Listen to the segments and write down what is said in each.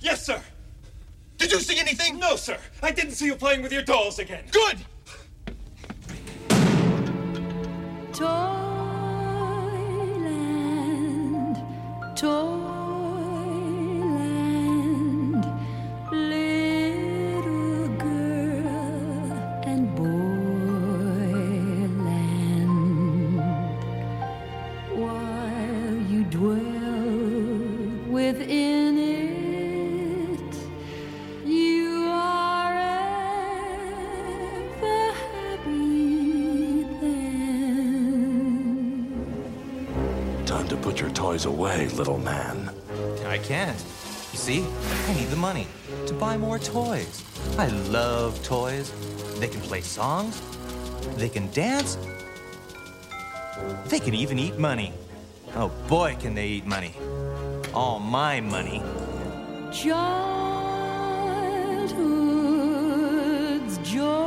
Yes, sir. Did you see anything? No, sir. I didn't see you playing with your dolls again. Good! Toyland, Toyland, little girl and boyland, while you dwell within your toys away, little man. I can't. You see, I need the money to buy more toys. I love toys. They can play songs. They can dance. They can even eat money. Oh boy, can they eat money. All my money. Childhood's joy.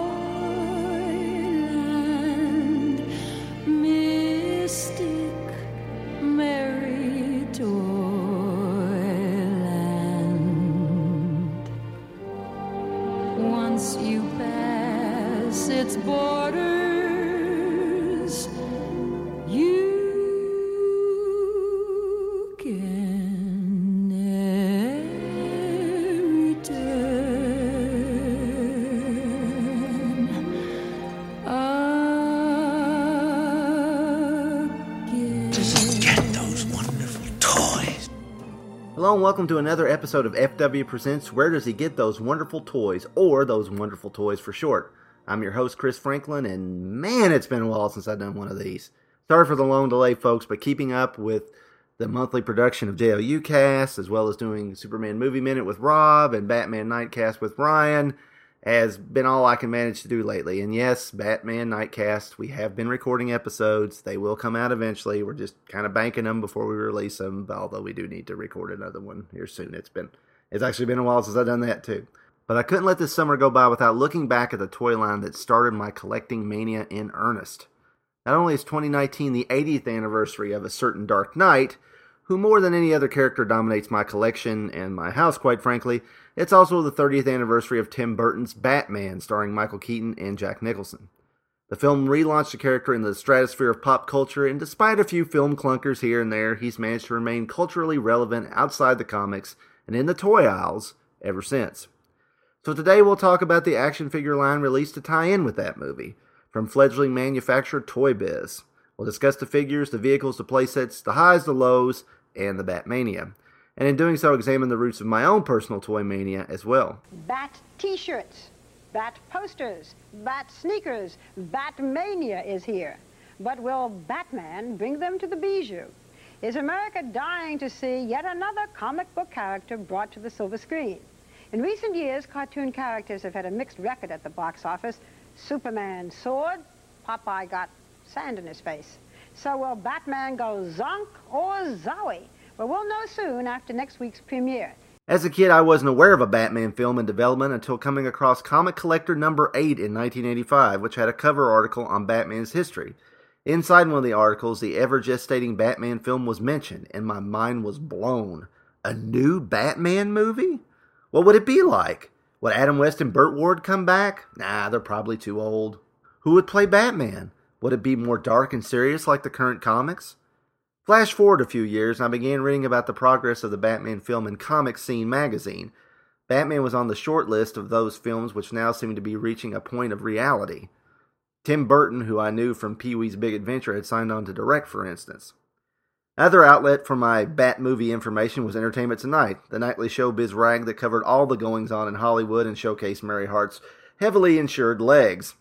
Welcome to another episode of FW Presents, Where Does He Get Those Wonderful Toys, or Those Wonderful Toys for short. I'm your host, Chris Franklin, and man, it's been a while since I've done one of these. Sorry for the long delay, folks, but keeping up with the monthly production of JLU Cast, as well as doing Superman Movie Minute with Rob and Batman Nightcast with Ryan, has been all I can manage to do lately. And yes, Batman Nightcast, we have been recording episodes. They will come out eventually. We're just kind of banking them before we release them, although we do need to record another one here soon. It's actually been a while since I've done that too. But I couldn't let this summer go by without looking back at the toy line that started my collecting mania in earnest. Not only is 2019 the 80th anniversary of a certain Dark Knight, who more than any other character dominates my collection and my house, quite frankly, it's also the 30th anniversary of Tim Burton's Batman, starring Michael Keaton and Jack Nicholson. The film relaunched the character in the stratosphere of pop culture, and despite a few film clunkers here and there, he's managed to remain culturally relevant outside the comics and in the toy aisles ever since. So today we'll talk about the action figure line released to tie in with that movie, from fledgling manufacturer Toy Biz. We'll discuss the figures, the vehicles, the playsets, the highs, the lows, and the Batmania. And in doing so, examine the roots of my own personal toy mania as well. Bat t-shirts, bat posters, bat sneakers, Batmania is here. But will Batman bring them to the bijou? Is America dying to see yet another comic book character brought to the silver screen? In recent years, cartoon characters have had a mixed record at the box office. Superman soared, Popeye got sand in his face. So will Batman go zonk or zowie? But we'll know soon after next week's premiere. As a kid, I wasn't aware of a Batman film in development until coming across Comic Collector number 8 in 1985, which had a cover article on Batman's history. Inside one of the articles, the ever-gestating Batman film was mentioned, and my mind was blown. A new Batman movie? What would it be like? Would Adam West and Burt Ward come back? Nah, they're probably too old. Who would play Batman? Would it be more dark and serious like the current comics? Flash forward a few years, and I began reading about the progress of the Batman film in Comic Scene magazine. Batman was on the short list of those films which now seem to be reaching a point of reality. Tim Burton, who I knew from Pee-wee's Big Adventure, had signed on to direct, for instance. Another outlet for my Bat movie information was Entertainment Tonight, the nightly showbiz rag that covered all the goings-on in Hollywood and showcased Mary Hart's heavily insured legs.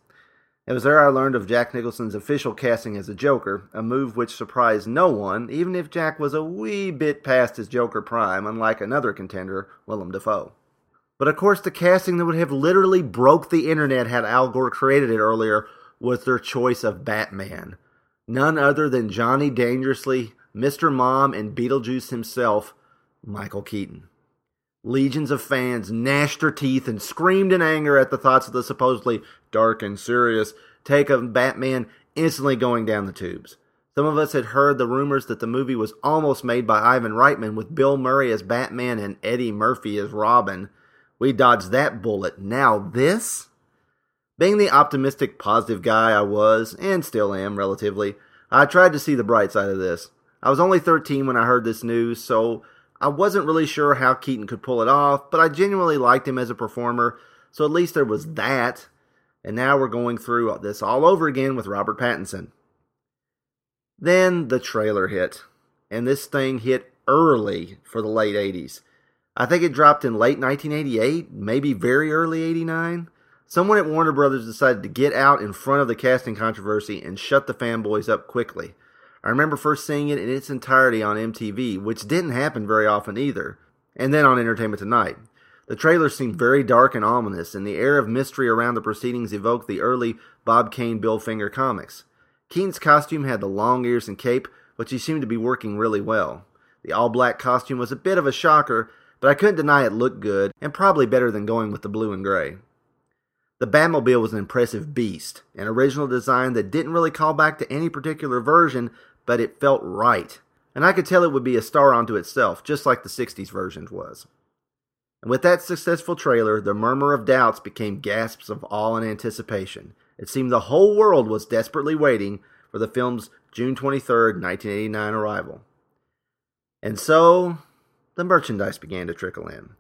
It was there I learned of Jack Nicholson's official casting as a Joker, a move which surprised no one, even if Jack was a wee bit past his Joker prime, unlike another contender, Willem Dafoe. But of course, the casting that would have literally broke the internet had Al Gore created it earlier was their choice of Batman. None other than Johnny Dangerously, Mr. Mom, and Beetlejuice himself, Michael Keaton. Legions of fans gnashed their teeth and screamed in anger at the thoughts of the supposedly dark and serious take of Batman instantly going down the tubes. Some of us had heard the rumors that the movie was almost made by Ivan Reitman with Bill Murray as Batman and Eddie Murphy as Robin. We dodged that bullet. Now this? Being the optimistic, positive guy I was, and still am, relatively, I tried to see the bright side of this. I was only 13 when I heard this news, so I wasn't really sure how Keaton could pull it off, but I genuinely liked him as a performer, so at least there was that. And now we're going through this all over again with Robert Pattinson. Then the trailer hit, and this thing hit early for the late 80s. I think it dropped in late 1988, maybe very early 89. Someone at Warner Brothers decided to get out in front of the casting controversy and shut the fanboys up quickly. I remember first seeing it in its entirety on MTV, which didn't happen very often either, and then on Entertainment Tonight. The trailer seemed very dark and ominous, and the air of mystery around the proceedings evoked the early Bob Kane, Bill Finger comics. Keaton's costume had the long ears and cape, which he seemed to be working really well. The all-black costume was a bit of a shocker, but I couldn't deny it looked good, and probably better than going with the blue and gray. The Batmobile was an impressive beast, an original design that didn't really call back to any particular version, but it felt right. And I could tell it would be a star unto itself, just like the 60s version was. And with that successful trailer, the murmur of doubts became gasps of awe and anticipation. It seemed the whole world was desperately waiting for the film's June 23rd, 1989 arrival. And so, the merchandise began to trickle in.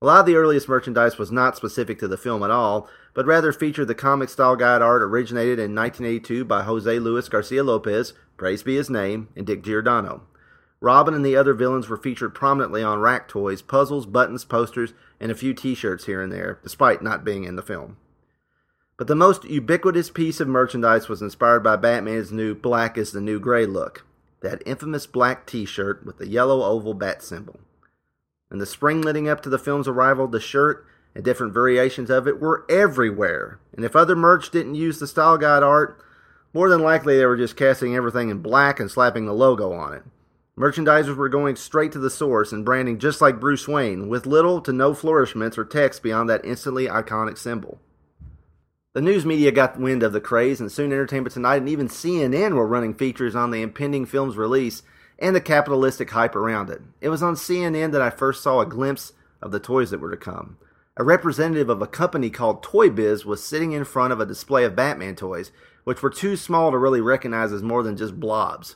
A lot of the earliest merchandise was not specific to the film at all, but rather featured the comic style guide art originated in 1982 by Jose Luis Garcia Lopez, praise be his name, and Dick Giordano. Robin and the other villains were featured prominently on rack toys, puzzles, buttons, posters, and a few t-shirts here and there, despite not being in the film. But the most ubiquitous piece of merchandise was inspired by Batman's new Black is the New Gray look, that infamous black t-shirt with the yellow oval bat symbol. In the spring leading up to the film's arrival, the shirt and different variations of it were everywhere, and if other merch didn't use the style guide art, more than likely they were just casting everything in black and slapping the logo on it. Merchandisers were going straight to the source and branding just like Bruce Wayne, with little to no flourishments or text beyond that instantly iconic symbol. The news media got wind of the craze, and soon Entertainment Tonight and even CNN were running features on the impending film's release and the capitalistic hype around it. It was on CNN that I first saw a glimpse of the toys that were to come. A representative of a company called Toy Biz was sitting in front of a display of Batman toys, which were too small to really recognize as more than just blobs.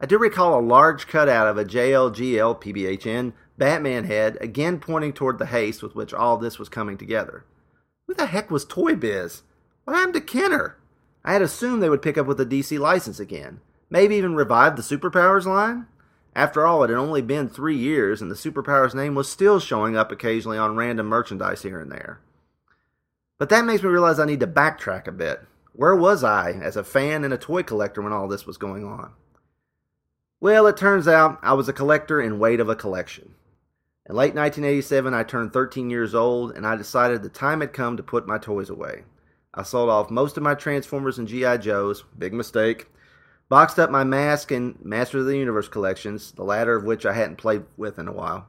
I do recall a large cutout of a JLGL PBHN Batman head, again pointing toward the haste with which all this was coming together. Who the heck was Toy Biz? What happened to Kenner? I had assumed they would pick up with the DC license again. Maybe even revive the Superpowers line? After all, it had only been 3 years, and the Superpowers name was still showing up occasionally on random merchandise here and there. But that makes me realize I need to backtrack a bit. Where was I as a fan and a toy collector when all this was going on? Well, it turns out I was a collector in wait of a collection. In late 1987, I turned 13 years old, and I decided the time had come to put my toys away. I sold off most of my Transformers and G.I. Joes, big mistake, boxed up my Mask and Masters of the Universe collections, the latter of which I hadn't played with in a while,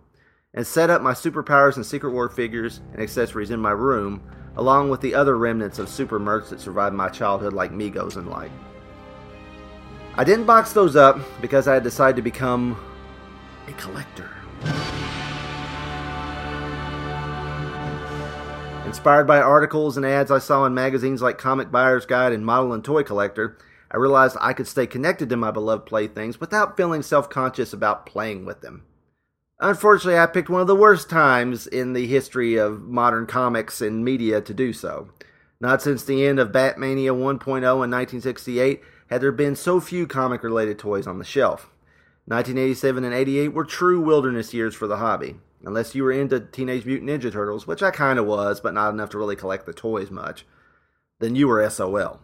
and set up my Superpowers and Secret War figures and accessories in my room, along with the other remnants of super merch that survived my childhood like Migos and like. I didn't box those up because I had decided to become a collector. Inspired by articles and ads I saw in magazines like Comic Buyer's Guide and Model and Toy Collector, I realized I could stay connected to my beloved playthings without feeling self-conscious about playing with them. Unfortunately, I picked one of the worst times in the history of modern comics and media to do so. Not since the end of Batmania 1.0 in 1968 had there been so few comic-related toys on the shelf. 1987 and 88 were true wilderness years for the hobby. Unless you were into Teenage Mutant Ninja Turtles, which I kind of was, but not enough to really collect the toys much, then you were SOL.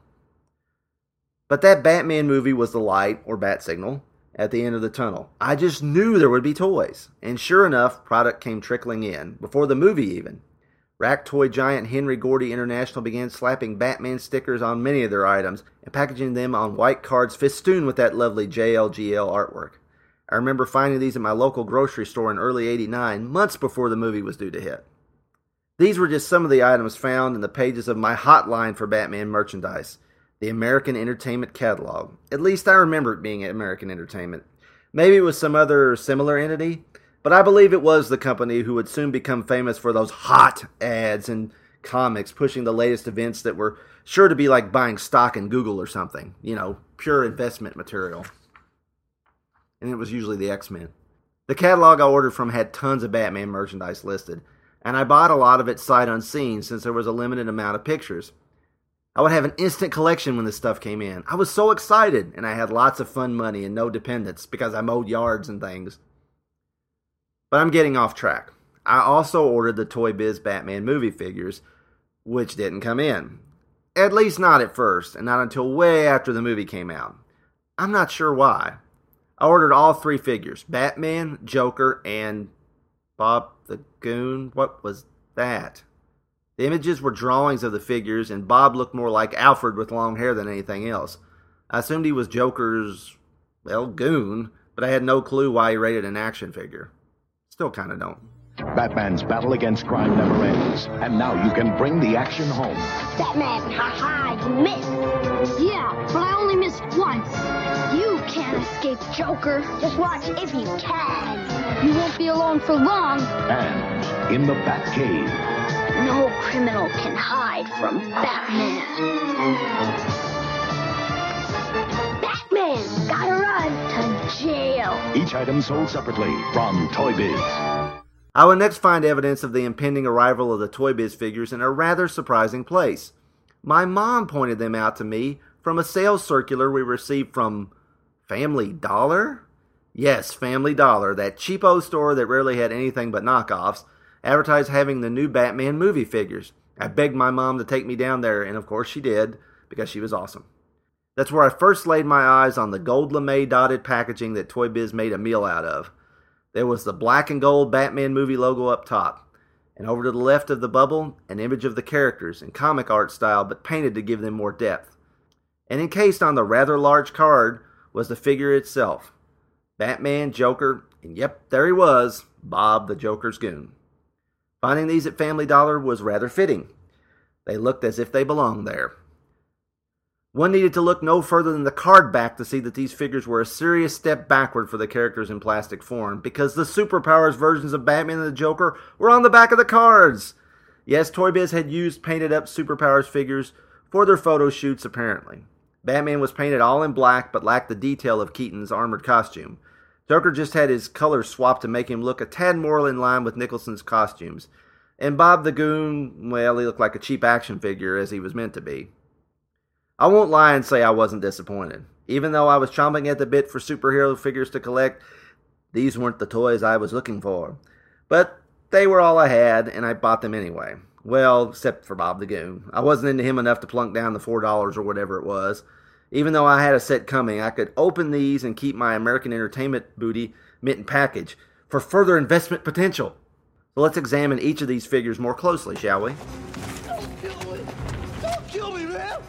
But that Batman movie was the light, or bat signal, at the end of the tunnel. I just knew there would be toys, and sure enough, product came trickling in, before the movie even. Rack toy giant Henry Gordy International began slapping Batman stickers on many of their items, and packaging them on white cards festooned with that lovely JLGL artwork. I remember finding these at my local grocery store in early 89, months before the movie was due to hit. These were just some of the items found in the pages of my hotline for Batman merchandise. the American Entertainment catalog. At least I remember it being American Entertainment. Maybe it was some other similar entity, but I believe it was the company who would soon become famous for those hot ads and comics pushing the latest events that were sure to be like buying stock in Google or something. You know, pure investment material. And it was usually the X-Men. The catalog I ordered from had tons of Batman merchandise listed, and I bought a lot of it sight unseen since there was a limited amount of pictures. I would have an instant collection when this stuff came in. I was so excited, and I had lots of fun money and no dependents because I mowed yards and things. But I'm getting off track. I also ordered the Toy Biz Batman movie figures, which didn't come in. At least not at first, and not until way after the movie came out. I'm not sure why. I ordered all three figures, Batman, Joker, and Bob the Goon. What was that? The images were drawings of the figures, and Bob looked more like Alfred with long hair than anything else. I assumed he was Joker's, well, goon, but I had no clue why he rated an action figure. Still kind of don't. Batman's battle against crime never ends, and now you can bring the action home. Batman, ha-ha, you missed. Yeah, but I only missed once. You can't escape Joker. Just watch if you can. You won't be alone for long. And in the Batcave. No criminal can hide from Batman. Batman, gotta run to jail. Each item sold separately from Toy Biz. I would next find evidence of the impending arrival of the Toy Biz figures in a rather surprising place. My mom pointed them out to me from a sales circular we received from Family Dollar? Yes, Family Dollar, that cheapo store that rarely had anything but knockoffs, advertised having the new Batman movie figures. I begged my mom to take me down there, and of course she did, because she was awesome. That's where I first laid my eyes on the gold lame dotted packaging that Toy Biz made a meal out of. There was the black and gold Batman movie logo up top, and over to the left of the bubble, an image of the characters in comic art style, but painted to give them more depth. And encased on the rather large card was the figure itself. Batman, Joker, and yep, there he was, Bob the Joker's goon. Finding these at Family Dollar was rather fitting. They looked as if they belonged there. One needed to look no further than the card back to see that these figures were a serious step backward for the characters in plastic form, because the Superpowers versions of Batman and the Joker were on the back of the cards. Yes, Toy Biz had used painted up Superpowers figures for their photo shoots, apparently. Batman was painted all in black, but lacked the detail of Keaton's armored costume. Joker just had his colors swapped to make him look a tad more in line with Nicholson's costumes. And Bob the Goon, well, he looked like a cheap action figure, as he was meant to be. I won't lie and say I wasn't disappointed. Even though I was chomping at the bit for superhero figures to collect, these weren't the toys I was looking for. But they were all I had, and I bought them anyway. Well, except for Bob the Goon. I wasn't into him enough to plunk down the $4 or whatever it was. Even though I had a set coming, I could open these and keep my American Entertainment booty mitten package for further investment potential. So let's examine each of these figures more closely, shall we? Don't kill me! Don't kill me, man!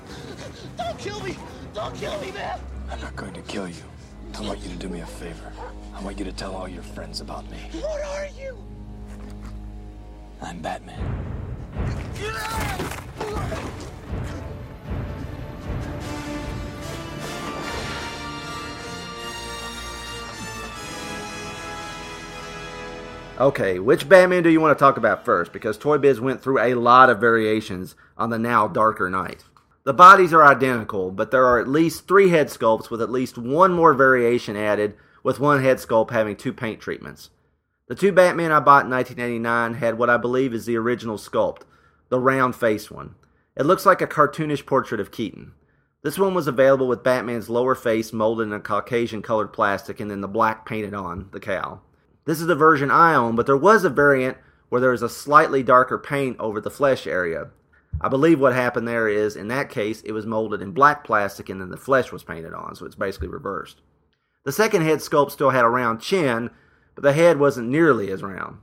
Don't kill me! Don't kill me, man! I'm not going to kill you. I want you to do me a favor. I want you to tell all your friends about me. What are you? I'm Batman. Okay, which Batman do you want to talk about first? Because Toy Biz went through a lot of variations on the now darker Knight. The bodies are identical, but there are at least three head sculpts with at least one more variation added, with one head sculpt having two paint treatments. The two Batman I bought in 1989 had what I believe is the original sculpt, the round-faced one. It looks like a cartoonish portrait of Keaton. This one was available with Batman's lower face molded in a Caucasian-colored plastic and then the black painted on the cowl. This is the version I own, but there was a variant where there is a slightly darker paint over the flesh area. I believe what happened there is, in that case, it was molded in black plastic and then the flesh was painted on, so it's basically reversed. The second head sculpt still had a round chin, but the head wasn't nearly as round.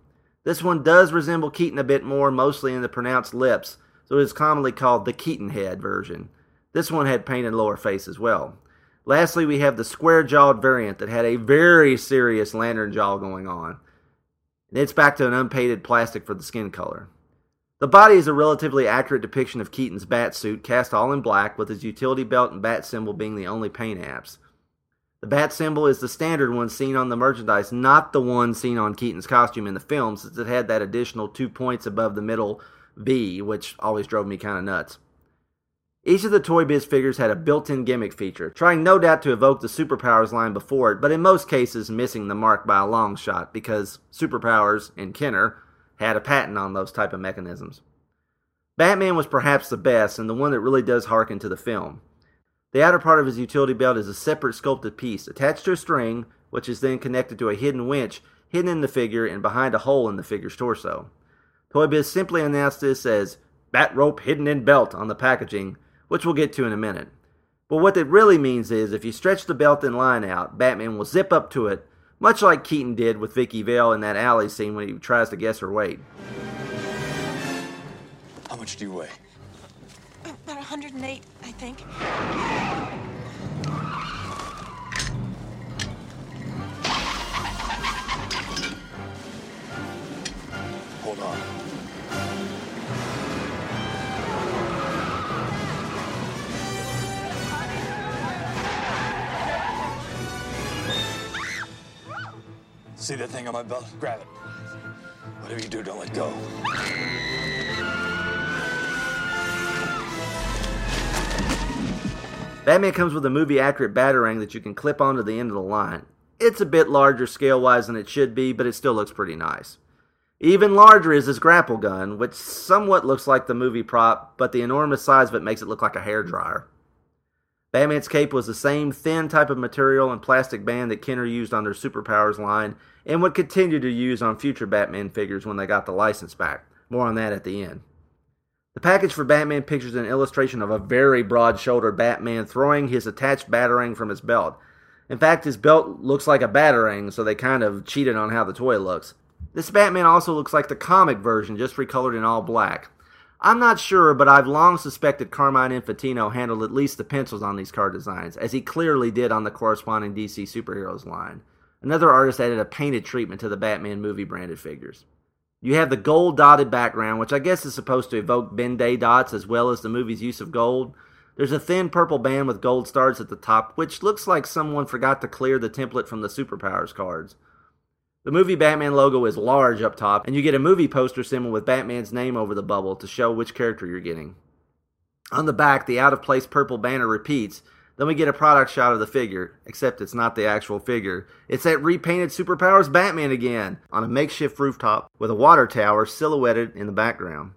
This one does resemble Keaton a bit more, mostly in the pronounced lips, so it is commonly called the Keaton head version. This one had painted lower face as well. Lastly, we have the square-jawed variant that had a very serious lantern jaw going on. And it's back to an unpainted plastic for the skin color. The body is a relatively accurate depiction of Keaton's bat suit, cast all in black, with his utility belt and bat symbol being the only paint apps. The bat symbol is the standard one seen on the merchandise, not the one seen on Keaton's costume in the film, since it had that additional 2 points above the middle V, which always drove me kind of nuts. Each of the Toy Biz figures had a built-in gimmick feature, trying no doubt to evoke the Superpowers line before it, but in most cases missing the mark by a long shot, because Superpowers and Kenner had a patent on those type of mechanisms. Batman was perhaps the best, and the one that really does harken to the film. The outer part of his utility belt is a separate sculpted piece attached to a string, which is then connected to a hidden winch hidden in the figure and behind a hole in the figure's torso. Toy Biz simply announced this as "Bat Rope Hidden in Belt" on the packaging, which we'll get to in a minute. But what that really means is, if you stretch the belt and line out, Batman will zip up to it, much like Keaton did with Vicky Vale in that alley scene when he tries to guess her weight. How much do you weigh? About 108, I think. Hold on. See that thing on my belt? Grab it. Whatever you do, don't let go. Batman comes with a movie-accurate batarang that you can clip onto the end of the line. It's a bit larger scale-wise than it should be, but it still looks pretty nice. Even larger is his grapple gun, which somewhat looks like the movie prop, but the enormous size of it makes it look like a hairdryer. Batman's cape was the same thin type of material and plastic band that Kenner used on their Superpowers line and would continue to use on future Batman figures when they got the license back. More on that at the end. The package for Batman pictures an illustration of a very broad-shouldered Batman throwing his attached batarang from his belt. In fact, his belt looks like a batarang, so they kind of cheated on how the toy looks. This Batman also looks like the comic version, just recolored in all black. I'm not sure, but I've long suspected Carmine Infantino handled at least the pencils on these card designs, as he clearly did on the corresponding DC Superheroes line. Another artist added a painted treatment to the Batman movie branded figures. You have the gold dotted background, which I guess is supposed to evoke Bend-Day dots as well as the movie's use of gold. There's a thin purple band with gold stars at the top, which looks like someone forgot to clear the template from the Superpowers cards. The movie Batman logo is large up top, and you get a movie poster symbol with Batman's name over the bubble to show which character you're getting. On the back, the out-of-place purple banner repeats, then we get a product shot of the figure, except it's not the actual figure. It's that repainted Superpowers Batman again, on a makeshift rooftop with a water tower silhouetted in the background.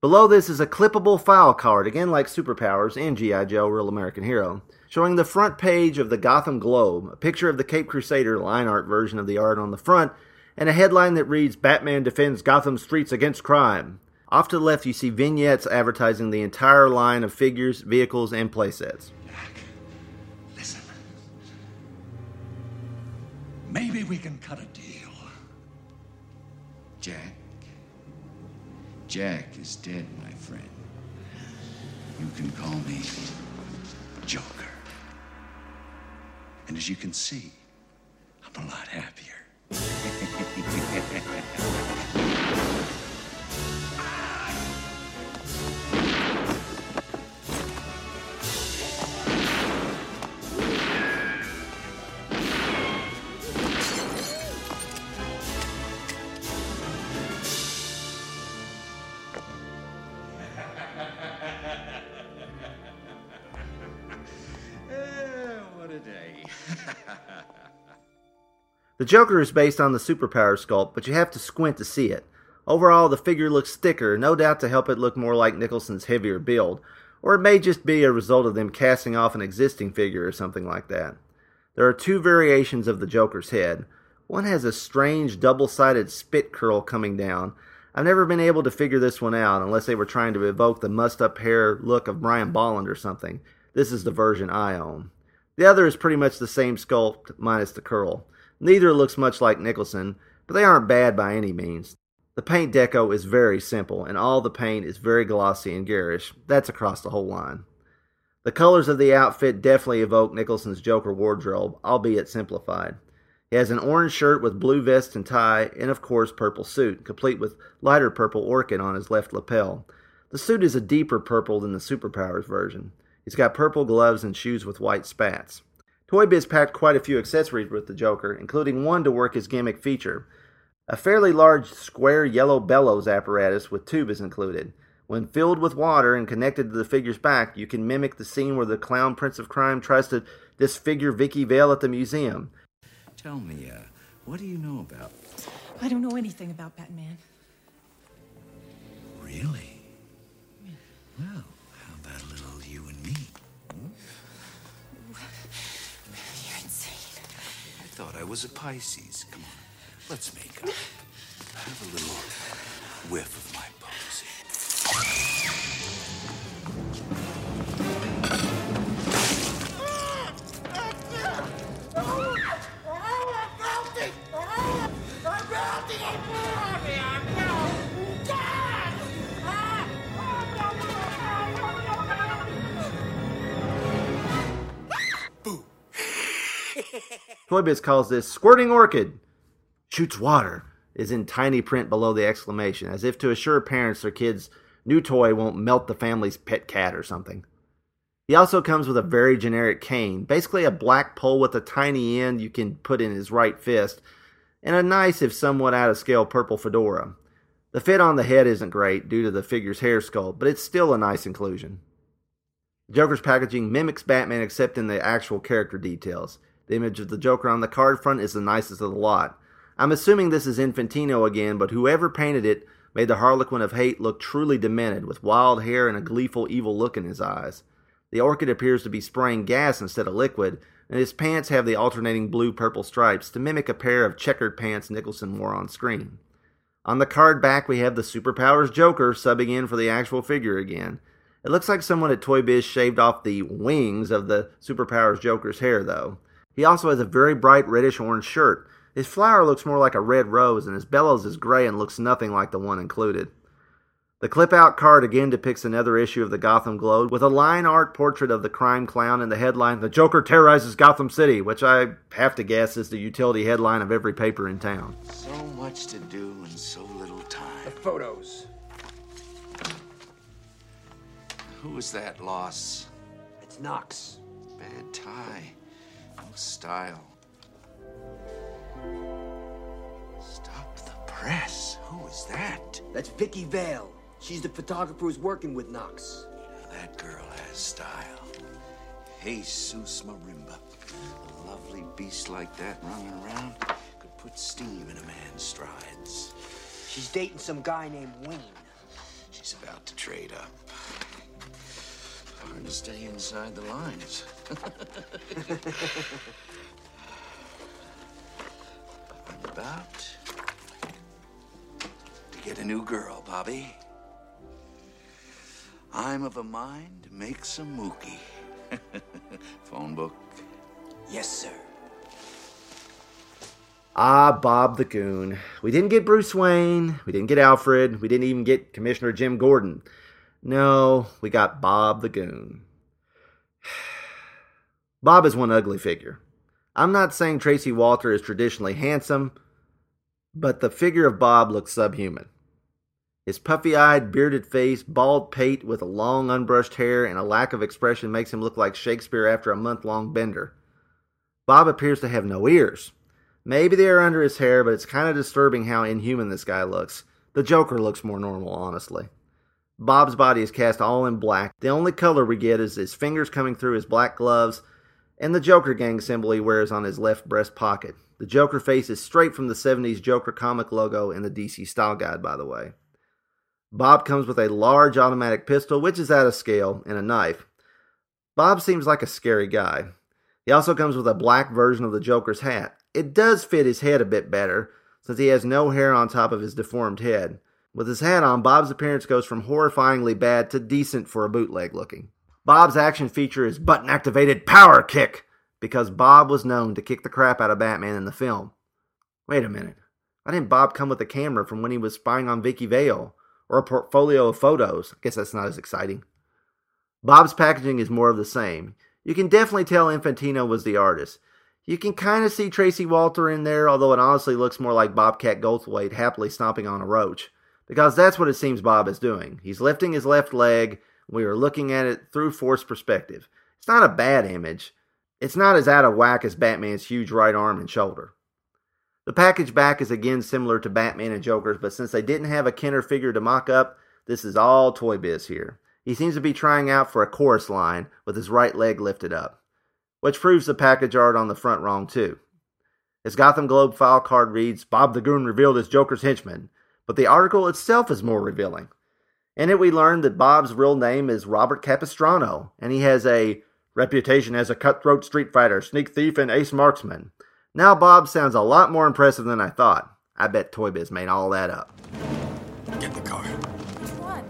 Below this is a clippable file card, again like Superpowers and G.I. Joe, Real American Hero, showing the front page of the Gotham Globe, a picture of the Cape Crusader line art version of the art on the front, and a headline that reads, "Batman Defends Gotham Streets Against Crime." Off to the left, you see vignettes advertising the entire line of figures, vehicles, and playsets. Jack, listen. Maybe we can cut a deal. Jack? Jack is dead, my friend. You can call me Joker. And as you can see, I'm a lot happier. The Joker is based on the Superpowers sculpt, but you have to squint to see it. Overall, the figure looks thicker, no doubt to help it look more like Nicholson's heavier build, or it may just be a result of them casting off an existing figure or something like that. There are two variations of the Joker's head. One has a strange double-sided spit curl coming down. I've never been able to figure this one out unless they were trying to evoke the mussed-up hair look of Brian Bolland or something. This is the version I own. The other is pretty much the same sculpt, minus the curl. Neither looks much like Nicholson, but they aren't bad by any means. The paint deco is very simple, and all the paint is very glossy and garish. That's across the whole line. The colors of the outfit definitely evoke Nicholson's Joker wardrobe, albeit simplified. He has an orange shirt with blue vest and tie, and of course purple suit, complete with lighter purple orchid on his left lapel. The suit is a deeper purple than the Superpowers version. He's got purple gloves and shoes with white spats. Toy Biz packed quite a few accessories with the Joker, including one to work his gimmick feature. A fairly large square yellow bellows apparatus with tube is included. When filled with water and connected to the figure's back, you can mimic the scene where the clown Prince of Crime tries to disfigure Vicky Vale at the museum. Tell me, what do you know about? I don't know anything about Batman. Really? Yeah. Well, how about a little you and me? Hmm? You're insane. I thought I was a Pisces. Come on, let's make up. Have a little whiff of my posy. Toy Biz calls this squirting orchid. Shoots water is in tiny print below the exclamation, as if to assure parents their kids' new toy won't melt the family's pet cat or something. He also comes with a very generic cane, basically a black pole with a tiny end you can put in his right fist, and a nice, if somewhat out-of-scale, purple fedora. The fit on the head isn't great due to the figure's hair sculpt, but it's still a nice inclusion. Joker's packaging mimics Batman except in the actual character details. The image of the Joker on the card front is the nicest of the lot. I'm assuming this is Infantino again, but whoever painted it made the Harlequin of Hate look truly demented, with wild hair and a gleeful, evil look in his eyes. The orchid appears to be spraying gas instead of liquid, and his pants have the alternating blue-purple stripes to mimic a pair of checkered pants Nicholson wore on screen. On the card back, we have the Superpowers Joker subbing in for the actual figure again. It looks like someone at Toy Biz shaved off the wings of the Superpowers Joker's hair, though. He also has a very bright reddish-orange shirt. His flower looks more like a red rose, and his bellows is gray and looks nothing like the one included. The clip-out card again depicts another issue of the Gotham Globe with a line art portrait of the crime clown and the headline, "The Joker Terrorizes Gotham City," which I have to guess is the utility headline of every paper in town. So much to do and so little time. The photos. Who is that loss? It's Knox. Bad tie. No style. Stop the press. Who is that? That's Vicky Vale. She's the photographer who's working with Knox. That girl has style. Jesus Marimba. A lovely beast like that running around could put steam in a man's strides. She's dating some guy named Wayne. She's about to trade up. Hard to stay inside the lines. I'm about to get a new girl, Bobby. I'm of a mind to make some mookie. Phone book? Yes, sir. Ah, Bob the Goon. We didn't get Bruce Wayne. We didn't get Alfred. We didn't even get Commissioner Jim Gordon. No, we got Bob the Goon. Bob is one ugly figure. I'm not saying Tracy Walter is traditionally handsome, but the figure of Bob looks subhuman. His puffy-eyed, bearded face, bald pate with a long, unbrushed hair, and a lack of expression makes him look like Shakespeare after a month-long bender. Bob appears to have no ears. Maybe they are under his hair, but it's kind of disturbing how inhuman this guy looks. The Joker looks more normal, honestly. Bob's body is cast all in black. The only color we get is his fingers coming through his black gloves and the Joker gang symbol he wears on his left breast pocket. The Joker face is straight from the 70s Joker comic logo in the DC Style Guide, by the way. Bob comes with a large automatic pistol, which is out of scale, and a knife. Bob seems like a scary guy. He also comes with a black version of the Joker's hat. It does fit his head a bit better, since he has no hair on top of his deformed head. With his hat on, Bob's appearance goes from horrifyingly bad to decent for a bootleg looking. Bob's action feature is button-activated power kick, because Bob was known to kick the crap out of Batman in the film. Wait a minute. Why didn't Bob come with a camera from when he was spying on Vicky Vale? Or a portfolio of photos? I guess that's not as exciting. Bob's packaging is more of the same. You can definitely tell Infantino was the artist. You can kind of see Tracy Walter in there, although it honestly looks more like Bobcat Goldthwait happily stomping on a roach, because that's what it seems Bob is doing. He's lifting his left leg. We are looking at it through forced perspective. It's not a bad image. It's not as out of whack as Batman's huge right arm and shoulder. The package back is again similar to Batman and Joker's, but since they didn't have a Kenner figure to mock up, this is all Toy Biz here. He seems to be trying out for a chorus line with his right leg lifted up, which proves the package art on the front wrong too. His Gotham Globe file card reads, "Bob the Goon revealed as Joker's henchman," but the article itself is more revealing. In it we learn that Bob's real name is Robert Capistrano, and he has a reputation as a cutthroat street fighter, sneak thief, and ace marksman. Now Bob sounds a lot more impressive than I thought. I bet Toy Biz made all that up. Get the car. Which one.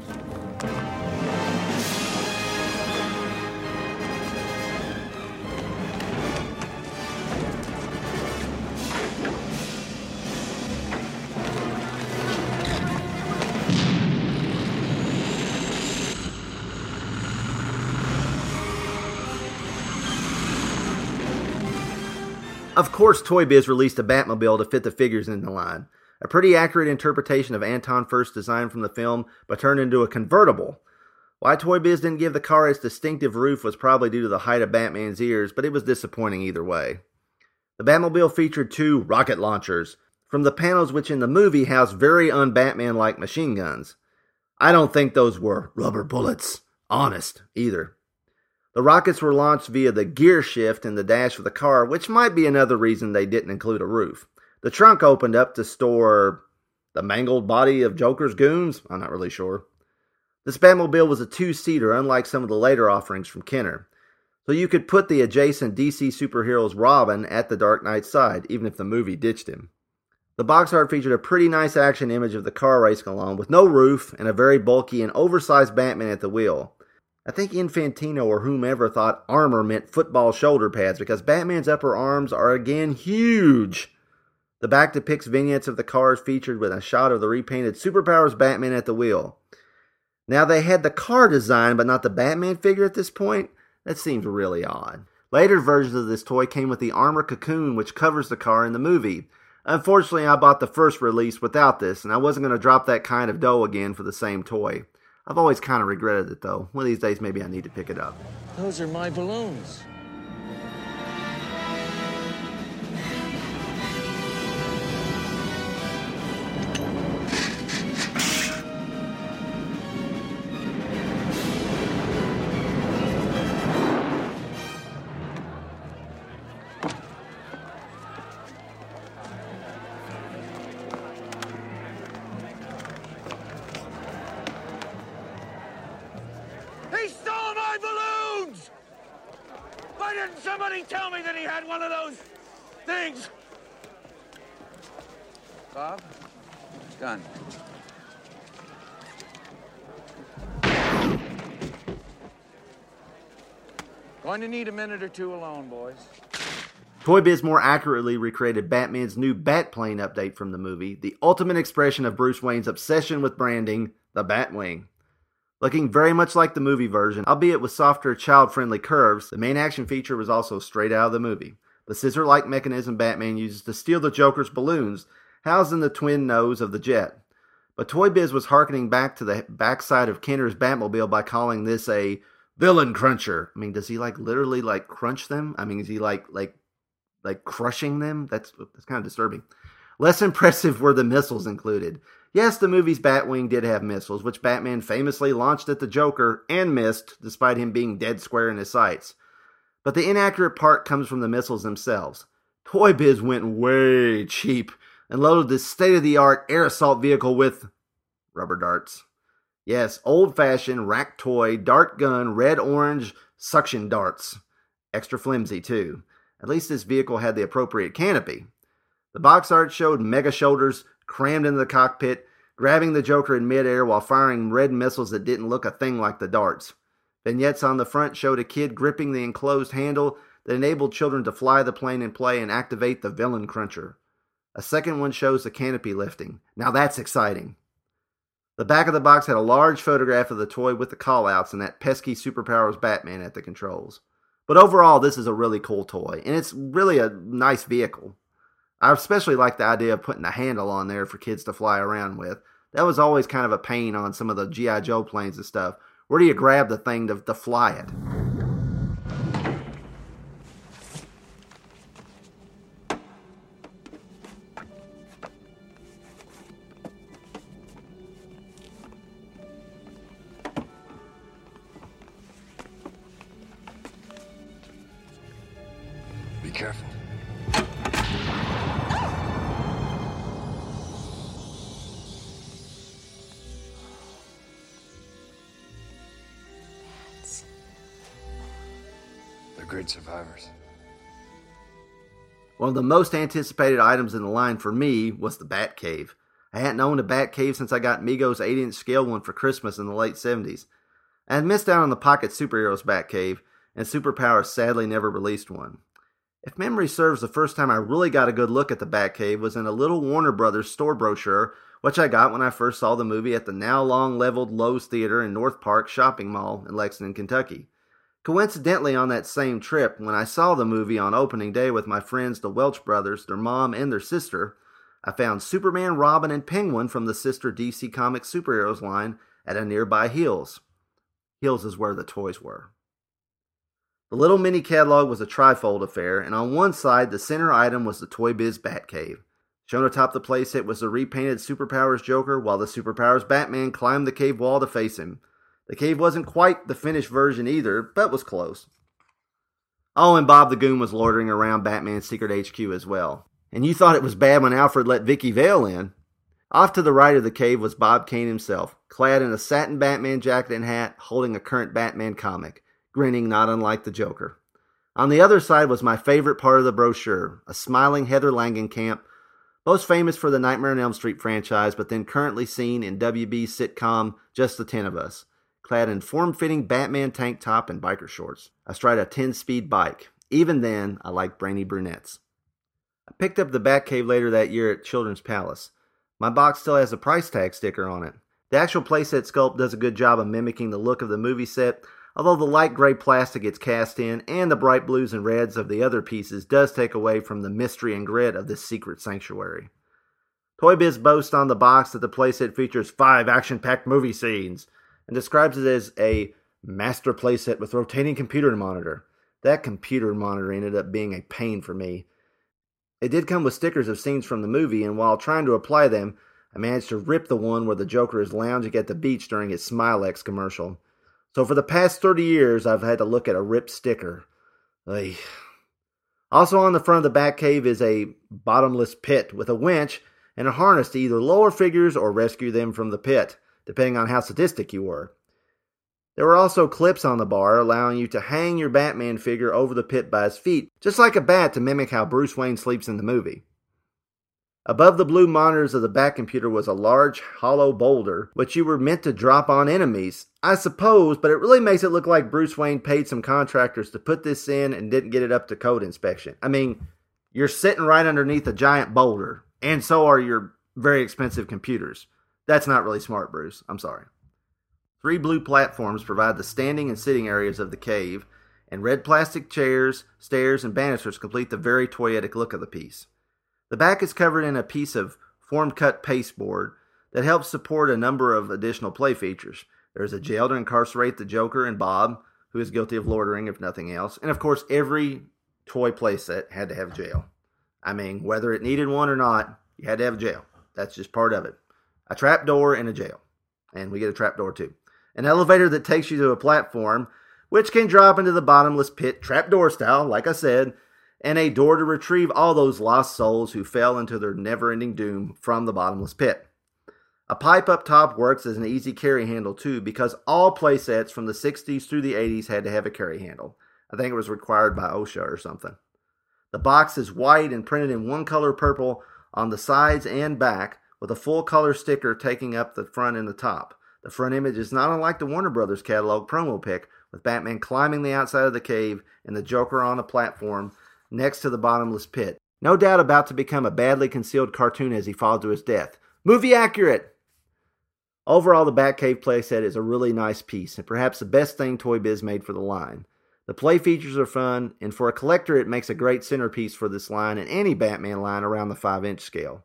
Of course, Toy Biz released a Batmobile to fit the figures in the line. A pretty accurate interpretation of Anton Furst's design from the film, but turned into a convertible. Why Toy Biz didn't give the car its distinctive roof was probably due to the height of Batman's ears, but it was disappointing either way. The Batmobile featured two rocket launchers, from the panels which in the movie housed very un-Batman-like machine guns. I don't think those were rubber bullets. Honest, either. The rockets were launched via the gear shift in the dash of the car, which might be another reason they didn't include a roof. The trunk opened up to store the mangled body of Joker's goons? I'm not really sure. This Batmobile was a two-seater, unlike some of the later offerings from Kenner. So you could put the adjacent DC superhero's Robin at the Dark Knight's side, even if the movie ditched him. The box art featured a pretty nice action image of the car racing along, with no roof and a very bulky and oversized Batman at the wheel. I think Infantino or whomever thought armor meant football shoulder pads because Batman's upper arms are again huge. The back depicts vignettes of the cars featured with a shot of the repainted Superpowers Batman at the wheel. Now they had the car design but not the Batman figure at this point? That seems really odd. Later versions of this toy came with the armor cocoon which covers the car in the movie. Unfortunately, I bought the first release without this and I wasn't going to drop that kind of dough again for the same toy. I've always kind of regretted it, though. One of these days, maybe I need to pick it up. Those are my balloons. Going to need a minute or two alone, boys. Toy Biz more accurately recreated Batman's new Batplane update from the movie, the ultimate expression of Bruce Wayne's obsession with branding, the Batwing. Looking very much like the movie version, albeit with softer, child-friendly curves, the main action feature was also straight out of the movie. The scissor-like mechanism Batman uses to steal the Joker's balloons, housed in the twin nose of the jet. But Toy Biz was harkening back to the backside of Kenner's Batmobile by calling this a villain cruncher. I mean, does he literally crunch them? I mean, is he like crushing them? That's kind of disturbing. Less impressive were the missiles included. Yes, the movie's Batwing did have missiles, which Batman famously launched at the Joker and missed, despite him being dead square in his sights. But the inaccurate part comes from the missiles themselves. Toy Biz went way cheap and loaded this state-of-the-art air assault vehicle with rubber darts. Yes, old-fashioned, rack toy, dart gun, red-orange, suction darts. Extra flimsy, too. At least this vehicle had the appropriate canopy. The box art showed mega shoulders crammed into the cockpit, grabbing the Joker in midair while firing red missiles that didn't look a thing like the darts. Vignettes on the front showed a kid gripping the enclosed handle that enabled children to fly the plane in play and activate the villain cruncher. A second one shows the canopy lifting. Now that's exciting. The back of the box had a large photograph of the toy with the callouts and that pesky Superpowers Batman at the controls. But overall, this is a really cool toy, and it's really a nice vehicle. I especially like the idea of putting a handle on there for kids to fly around with. That was always kind of a pain on some of the G.I. Joe planes and stuff. Where do you grab the thing to fly it? Be careful. Great survivors. One of the most anticipated items in the line for me was the Bat Cave. I hadn't owned a Bat Cave since I got Migos 8-inch scale one for Christmas in the late 70s. I had missed out on the Pocket Superheroes Bat Cave, and Superpowers sadly never released one. If memory serves, the first time I really got a good look at the Bat Cave was in a little Warner Brothers store brochure, which I got when I first saw the movie at the now long-leveled Lowe's Theater in North Park Shopping Mall in Lexington, Kentucky. Coincidentally, on that same trip, when I saw the movie on opening day with my friends, the Welch brothers, their mom, and their sister, I found Superman, Robin, and Penguin from the sister DC Comics superheroes line at a nearby Hills. Hills is where the toys were. The little mini catalog was a trifold affair, and on one side, the center item was the Toy Biz Batcave. Shown atop the playset was the repainted Superpowers Joker, while the Superpowers Batman climbed the cave wall to face him. The cave wasn't quite the finished version either, but was close. Oh, and Bob the Goon was loitering around Batman's secret HQ as well. And you thought it was bad when Alfred let Vicky Vale in. Off to the right of the cave was Bob Kane himself, clad in a satin Batman jacket and hat, holding a current Batman comic, grinning not unlike the Joker. On the other side was my favorite part of the brochure, a smiling Heather Langenkamp, most famous for the Nightmare on Elm Street franchise, but then currently seen in WB's sitcom Just the Ten of Us, clad in form-fitting Batman tank top and biker shorts, astride a 10-speed bike. Even then, I like brainy brunettes. I picked up the Batcave later that year at Children's Palace. My box still has a price tag sticker on it. The actual playset sculpt does a good job of mimicking the look of the movie set, although the light gray plastic it's cast in and the bright blues and reds of the other pieces does take away from the mystery and grit of this secret sanctuary. Toy Biz boasts on the box that the playset features 5 action-packed movie scenes, and describes it as a master playset with rotating computer monitor. That computer monitor ended up being a pain for me. It did come with stickers of scenes from the movie, and while trying to apply them, I managed to rip the one where the Joker is lounging at the beach during his Smilex commercial. So for the past 30 years, I've had to look at a ripped sticker. Ugh. Also on the front of the Batcave is a bottomless pit with a winch and a harness to either lower figures or rescue them from the pit, depending on how sadistic you were. There were also clips on the bar, allowing you to hang your Batman figure over the pit by his feet, just like a bat, to mimic how Bruce Wayne sleeps in the movie. Above the blue monitors of the Bat computer was a large, hollow boulder, which you were meant to drop on enemies, I suppose, but it really makes it look like Bruce Wayne paid some contractors to put this in and didn't get it up to code inspection. I mean, you're sitting right underneath a giant boulder, and so are your very expensive computers. That's not really smart, Bruce. I'm sorry. 3 blue platforms provide the standing and sitting areas of the cave, and red plastic chairs, stairs, and banisters complete the very toyetic look of the piece. The back is covered in a piece of form-cut pasteboard that helps support a number of additional play features. There's a jail to incarcerate the Joker and Bob, who is guilty of loitering, if nothing else. And, of course, every toy playset had to have jail. I mean, whether it needed one or not, you had to have jail. That's just part of it. A trapdoor and a jail. And we get a trapdoor too. An elevator that takes you to a platform, which can drop into the bottomless pit, trapdoor style, like I said, and a door to retrieve all those lost souls who fell into their never-ending doom from the bottomless pit. A pipe up top works as an easy carry handle too, because all playsets from the 60s through the 80s had to have a carry handle. I think it was required by OSHA or something. The box is white and printed in one color purple on the sides and back, with a full-color sticker taking up the front and the top. The front image is not unlike the Warner Brothers catalog promo pic, with Batman climbing the outside of the cave and the Joker on a platform next to the bottomless pit. No doubt about to become a badly concealed cartoon as he falls to his death. Movie accurate! Overall, the Batcave playset is a really nice piece, and perhaps the best thing Toy Biz made for the line. The play features are fun, and for a collector, it makes a great centerpiece for this line and any Batman line around the 5-inch scale.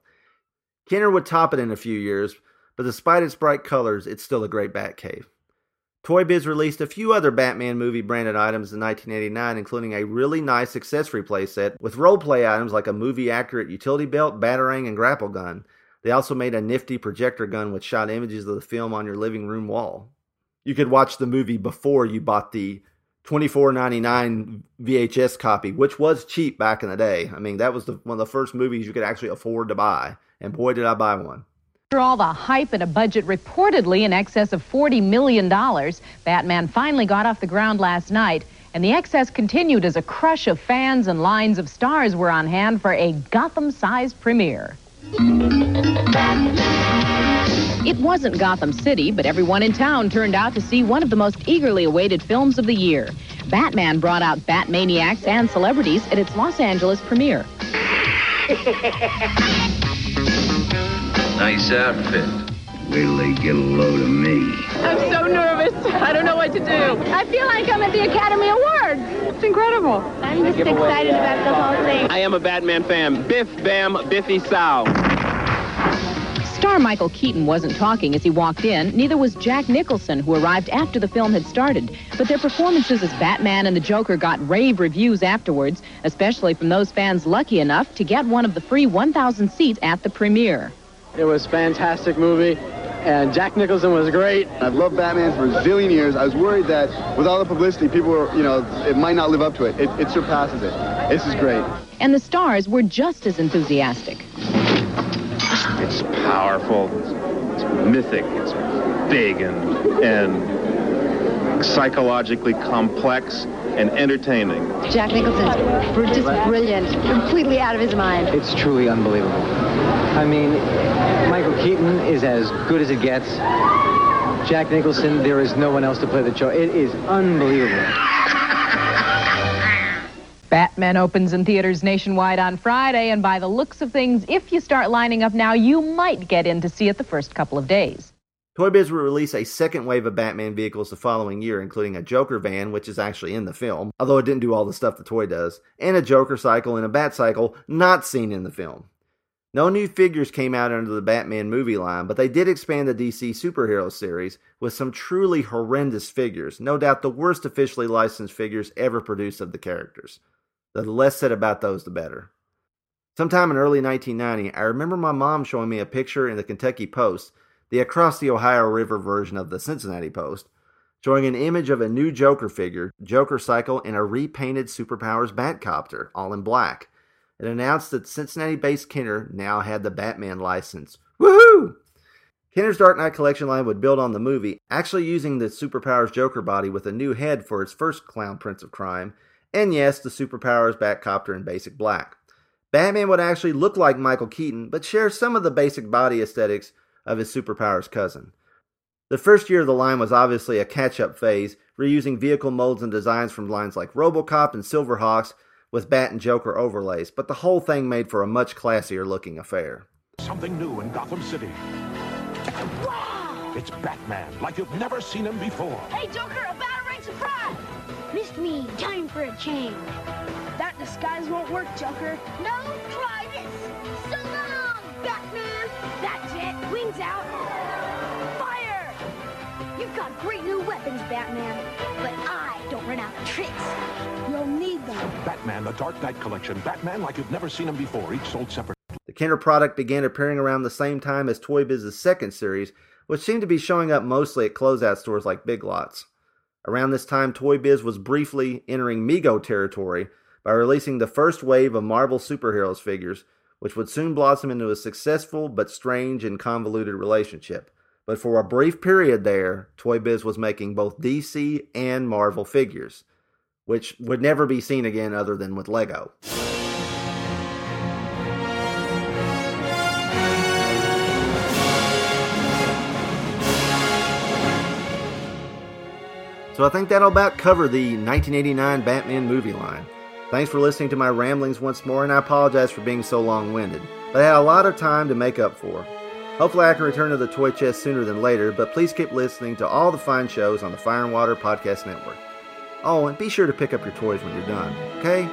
Kenner would top it in a few years, but despite its bright colors, it's still a great Batcave. Toy Biz released a few other Batman movie branded items in 1989, including a really nice accessory playset with role-play items like a movie-accurate utility belt, batarang, and grapple gun. They also made a nifty projector gun which shot images of the film on your living room wall. You could watch the movie before you bought the $24.99 VHS copy, which was cheap back in the day. I mean, that was one of the first movies you could actually afford to buy, and boy, did I buy one. After all the hype and a budget reportedly in excess of $40 million, Batman finally got off the ground last night, and the excess continued as a crush of fans and lines of stars were on hand for a Gotham-sized premiere. It wasn't Gotham City, but everyone in town turned out to see one of the most eagerly awaited films of the year. Batman brought out Batmaniacs and celebrities at its Los Angeles premiere. Nice outfit. Wait till they get a load of me. I'm so nervous. I don't know what to do. I feel like I'm at the Academy Awards. It's incredible. I'm just excited about the whole thing. I am a Batman fan. Biff, bam, biffy, sow. Star Michael Keaton wasn't talking as he walked in. Neither was Jack Nicholson, who arrived after the film had started. But their performances as Batman and the Joker got rave reviews afterwards, especially from those fans lucky enough to get one of the free 1,000 seats at the premiere. It was a fantastic movie, and Jack Nicholson was great. I've loved Batman for a zillion years. I was worried that with all the publicity, people were, it might not live up to it. It surpasses it. This is great. And the stars were just as enthusiastic. It's powerful, it's mythic, it's big and psychologically complex and entertaining. Jack Nicholson's just brilliant, completely out of his mind. It's truly unbelievable. I mean, Michael Keaton is as good as it gets. Jack Nicholson, there is no one else to play the Joker. It is unbelievable. Batman opens in theaters nationwide on Friday, and by the looks of things, if you start lining up now, you might get in to see it the first couple of days. Toy Biz will release a second wave of Batman vehicles the following year, including a Joker van, which is actually in the film, although it didn't do all the stuff the toy does, and a Joker cycle and a Bat cycle not seen in the film. No new figures came out under the Batman movie line, but they did expand the DC superhero series with some truly horrendous figures, no doubt the worst officially licensed figures ever produced of the characters. The less said about those, the better. Sometime in early 1990, I remember my mom showing me a picture in the Kentucky Post, the Across the Ohio River version of the Cincinnati Post, showing an image of a new Joker figure, Joker cycle, and a repainted Superpowers Batcopter, all in black. It announced that Cincinnati-based Kenner now had the Batman license. Woohoo! Kenner's Dark Knight Collection line would build on the movie, actually using the Superpowers Joker body with a new head for its first Clown Prince of Crime, and yes, the Superpowers Batcopter in basic black. Batman would actually look like Michael Keaton, but share some of the basic body aesthetics of his Superpowers cousin. The first year of the line was obviously a catch-up phase, reusing vehicle molds and designs from lines like RoboCop and Silverhawks, with Bat and Joker overlays, but the whole thing made for a much classier-looking affair. Something new in Gotham City. Wow! It's Batman, like you've never seen him before. Hey, Joker, a batarang surprise! Missed me, time for a change. That disguise won't work, Joker. No, try this! So long, Batman! That's it, wings out. Fire! You've got great new weapons, Batman, but I don't run out of tricks. Batman, the Dark Knight Collection. Batman, like you've never seen him before, each sold separately. The Kenner product began appearing around the same time as Toy Biz's second series, which seemed to be showing up mostly at closeout stores like Big Lots. Around this time, Toy Biz was briefly entering Mego territory by releasing the first wave of Marvel superheroes figures, which would soon blossom into a successful but strange and convoluted relationship. But for a brief period there, Toy Biz was making both DC and Marvel figures, which would never be seen again other than with Lego. So I think that'll about cover the 1989 Batman movie line. Thanks for listening to my ramblings once more, and I apologize for being so long-winded, but I had a lot of time to make up for. Hopefully I can return to the toy chest sooner than later, but please keep listening to all the fine shows on the Fire & Water Podcast Network. Oh, and be sure to pick up your toys when you're done, okay?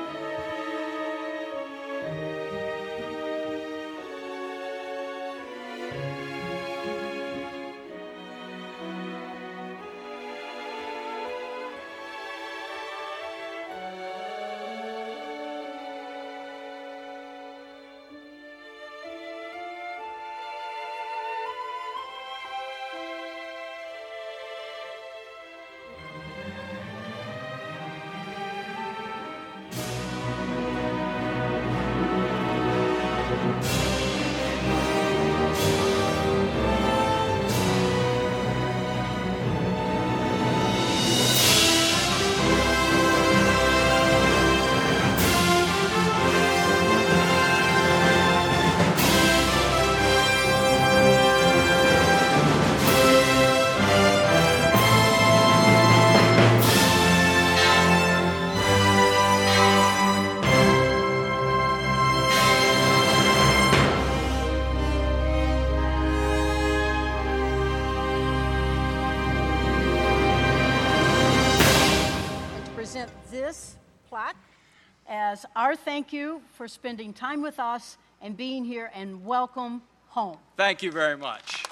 As our thank you for spending time with us and being here, and welcome home. Thank you very much.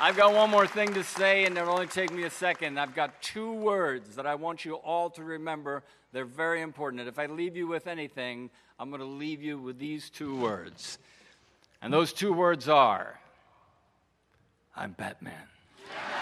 I've got one more thing to say, and it'll only take me a second. I've got two words that I want you all to remember. They're very important. And if I leave you with anything, I'm going to leave you with these two words. And those two words are, I'm Batman.